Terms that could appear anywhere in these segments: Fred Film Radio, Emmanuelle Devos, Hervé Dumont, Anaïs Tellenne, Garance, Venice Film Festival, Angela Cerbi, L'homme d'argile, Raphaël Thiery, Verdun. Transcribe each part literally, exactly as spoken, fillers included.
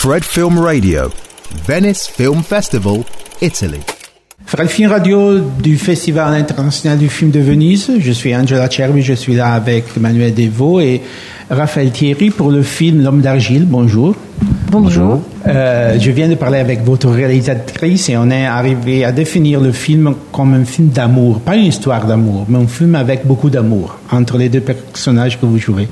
Fred Film Radio, Venice Film Festival, Italie. Fred Film Radio du Festival international du film de Venise. Je suis Angela Cerbi, je suis là avec Emmanuelle Devos et Raphaël Thiery pour le film L'homme d'argile. Bonjour. Bonjour. Euh, je viens de parler avec votre réalisatrice et on est arrivé à définir le film comme un film d'amour. Pas une histoire d'amour, mais un film avec beaucoup d'amour entre les deux personnages que vous jouez.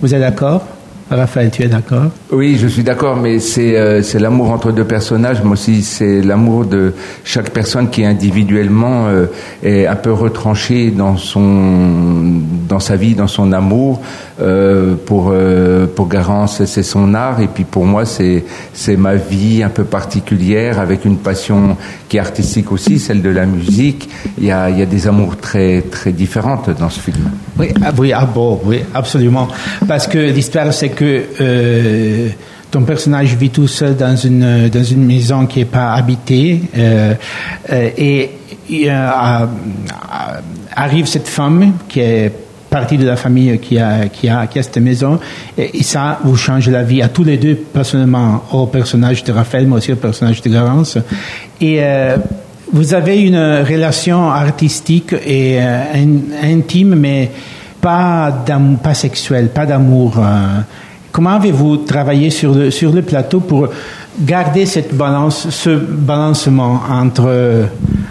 Vous êtes d'accord ? Raphaël, tu es d'accord ? Oui, je suis d'accord, mais c'est, euh, c'est l'amour entre deux personnages, mais aussi c'est l'amour de chaque personne qui individuellement euh, est un peu retranchée dans son, dans sa vie, dans son amour. Euh, pour euh, pour Garance, c'est son art, et puis pour moi, c'est c'est ma vie un peu particulière avec une passion qui est artistique aussi, celle de la musique. Il y a il y a des amours très très différentes dans ce film. Oui, ah, oui, ah bon, oui, absolument, parce que l'histoire c'est que euh, ton personnage vit tout seul dans une dans une maison qui est pas habitée, euh, euh, et, et euh, arrive cette femme qui est partie de la famille qui a qui a qui a cette maison, et, et ça vous change la vie à tous les deux, personnellement au personnage de Raphaël mais aussi au personnage de Garance. Et euh, vous avez une relation artistique et euh, in, intime, mais pas d'amour, pas sexuel, pas d'amour. Euh, comment avez-vous travaillé sur le sur le plateau pour garder cette balance, ce balancement entre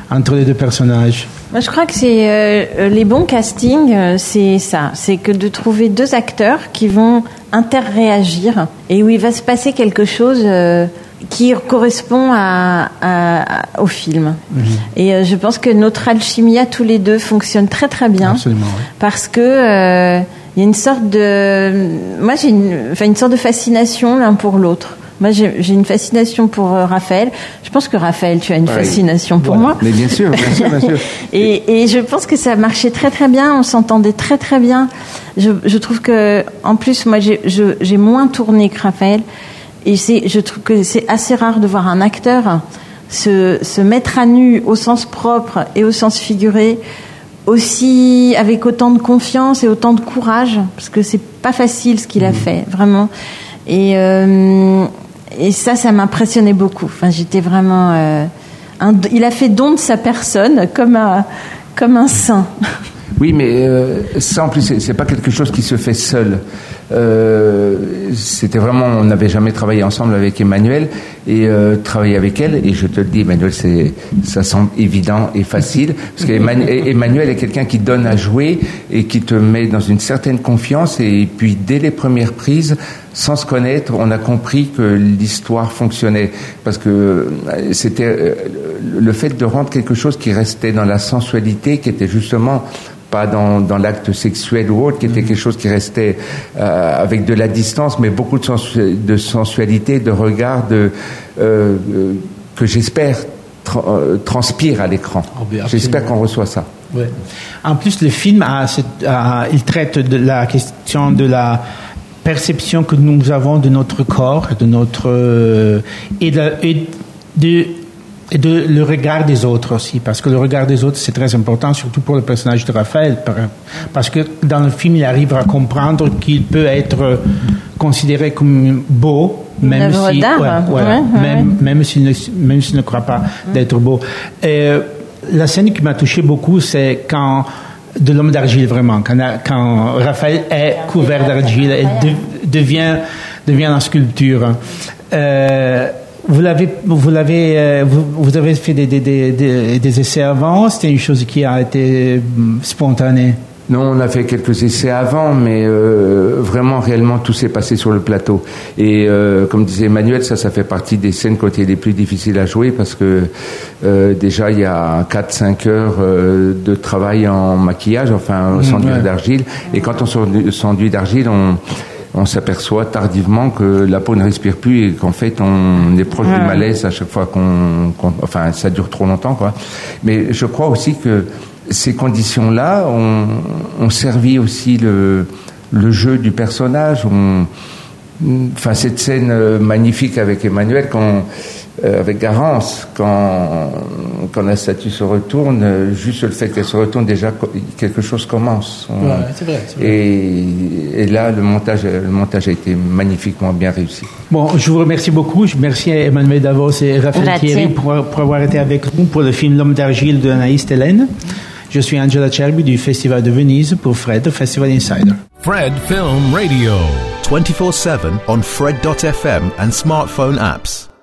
entre les deux personnages? Moi, je crois que c'est euh, les bons castings, euh, c'est ça, c'est que de trouver deux acteurs qui vont interréagir et où il va se passer quelque chose euh, qui correspond à, à, à, au film. Mmh. Et euh, je pense que notre alchimie à tous les deux fonctionne très très bien. Absolument, oui. Parce que euh, il y a une sorte de, moi j'ai une, enfin une sorte de fascination l'un pour l'autre. Moi, j'ai, j'ai une fascination pour euh, Raphaël. Je pense que Raphaël, tu as une ouais. fascination pour voilà. moi. Mais bien sûr, bien sûr, bien sûr. et, et je pense que ça marchait très, très bien. On s'entendait très, très bien. Je, je trouve que, en plus, moi, j'ai, je, j'ai moins tourné que Raphaël. Et c'est, je trouve que c'est assez rare de voir un acteur se, se mettre à nu au sens propre et au sens figuré, aussi avec autant de confiance et autant de courage, parce que c'est pas facile ce qu'il a mmh. fait, vraiment. Et euh, Et ça, ça m'impressionnait beaucoup. Enfin, j'étais vraiment. Euh, un, il a fait don de sa personne, comme un, comme un saint. Oui, mais euh, ça, en plus, c'est, c'est pas quelque chose qui se fait seul. Euh, c'était vraiment, on n'avait jamais travaillé ensemble avec Emmanuelle, et euh, travailler avec elle, et je te le dis, Emmanuelle, c'est, ça semble évident et facile, parce qu'Emmanuelle est quelqu'un qui donne à jouer et qui te met dans une certaine confiance, et puis dès les premières prises, sans se connaître, on a compris que l'histoire fonctionnait, parce que c'était le fait de rendre quelque chose qui restait dans la sensualité, qui était justement pas dans, dans l'acte sexuel ou autre, qui était quelque chose qui restait euh, avec de la distance, mais beaucoup de, sensu- de sensualité, de regard, de, euh, euh, que j'espère tra- transpire à l'écran. Oh, j'espère qu'on reçoit ça. Ouais. En plus, le film a, a, il traite de la question de la perception que nous avons de notre corps, de notre euh, et de, et de Et de, le regard des autres aussi, parce que le regard des autres, c'est très important, surtout pour le personnage de Raphaël, parce que dans le film, il arrive à comprendre qu'il peut être considéré comme beau, même s'il si, ouais, ouais, ouais, même, ouais. même s'il ne, même s'il ne croit pas d'être beau. Et la scène qui m'a touché beaucoup, c'est quand, de l'homme d'argile vraiment, quand, quand Raphaël est couvert d'argile et de, devient, devient la sculpture. Euh, Vous l'avez, vous l'avez, vous, vous avez fait des, des, des, des essais avant. C'était une chose qui a été spontanée. Non, on a fait quelques essais avant, mais euh, vraiment, réellement, tout s'est passé sur le plateau. Et euh, comme disait Emmanuelle, ça, ça fait partie des scènes côté les plus difficiles à jouer, parce que euh, déjà, il y a quatre cinq heures euh, de travail en maquillage, enfin, au s'enduit ouais. d'argile. Et quand on s'enduit d'argile, on on s'aperçoit tardivement que la peau ne respire plus et qu'en fait on est proche ah. du malaise à chaque fois qu'on, qu'on... Enfin, ça dure trop longtemps, quoi. Mais je crois aussi que ces conditions-là ont, ont servi aussi le, le jeu du personnage. On, enfin cette scène magnifique avec Emmanuelle, quand, euh, avec Garance, quand, quand la statue se retourne, juste le fait qu'elle se retourne, déjà quelque chose commence. On, ouais, c'est vrai, c'est vrai. Et, et là, le montage, le montage a été magnifiquement bien réussi. Bon, je vous remercie beaucoup. Je remercie Emmanuelle Devos et Raphaël Thiery pour, pour avoir été avec nous pour le film L'homme d'argile de Anaïs Tellenne. Je suis Angela Cerbi du Festival de Venise pour Fred, Festival Insider. Fred Film Radio, twenty-four seven on Fred dot f m and smartphone apps.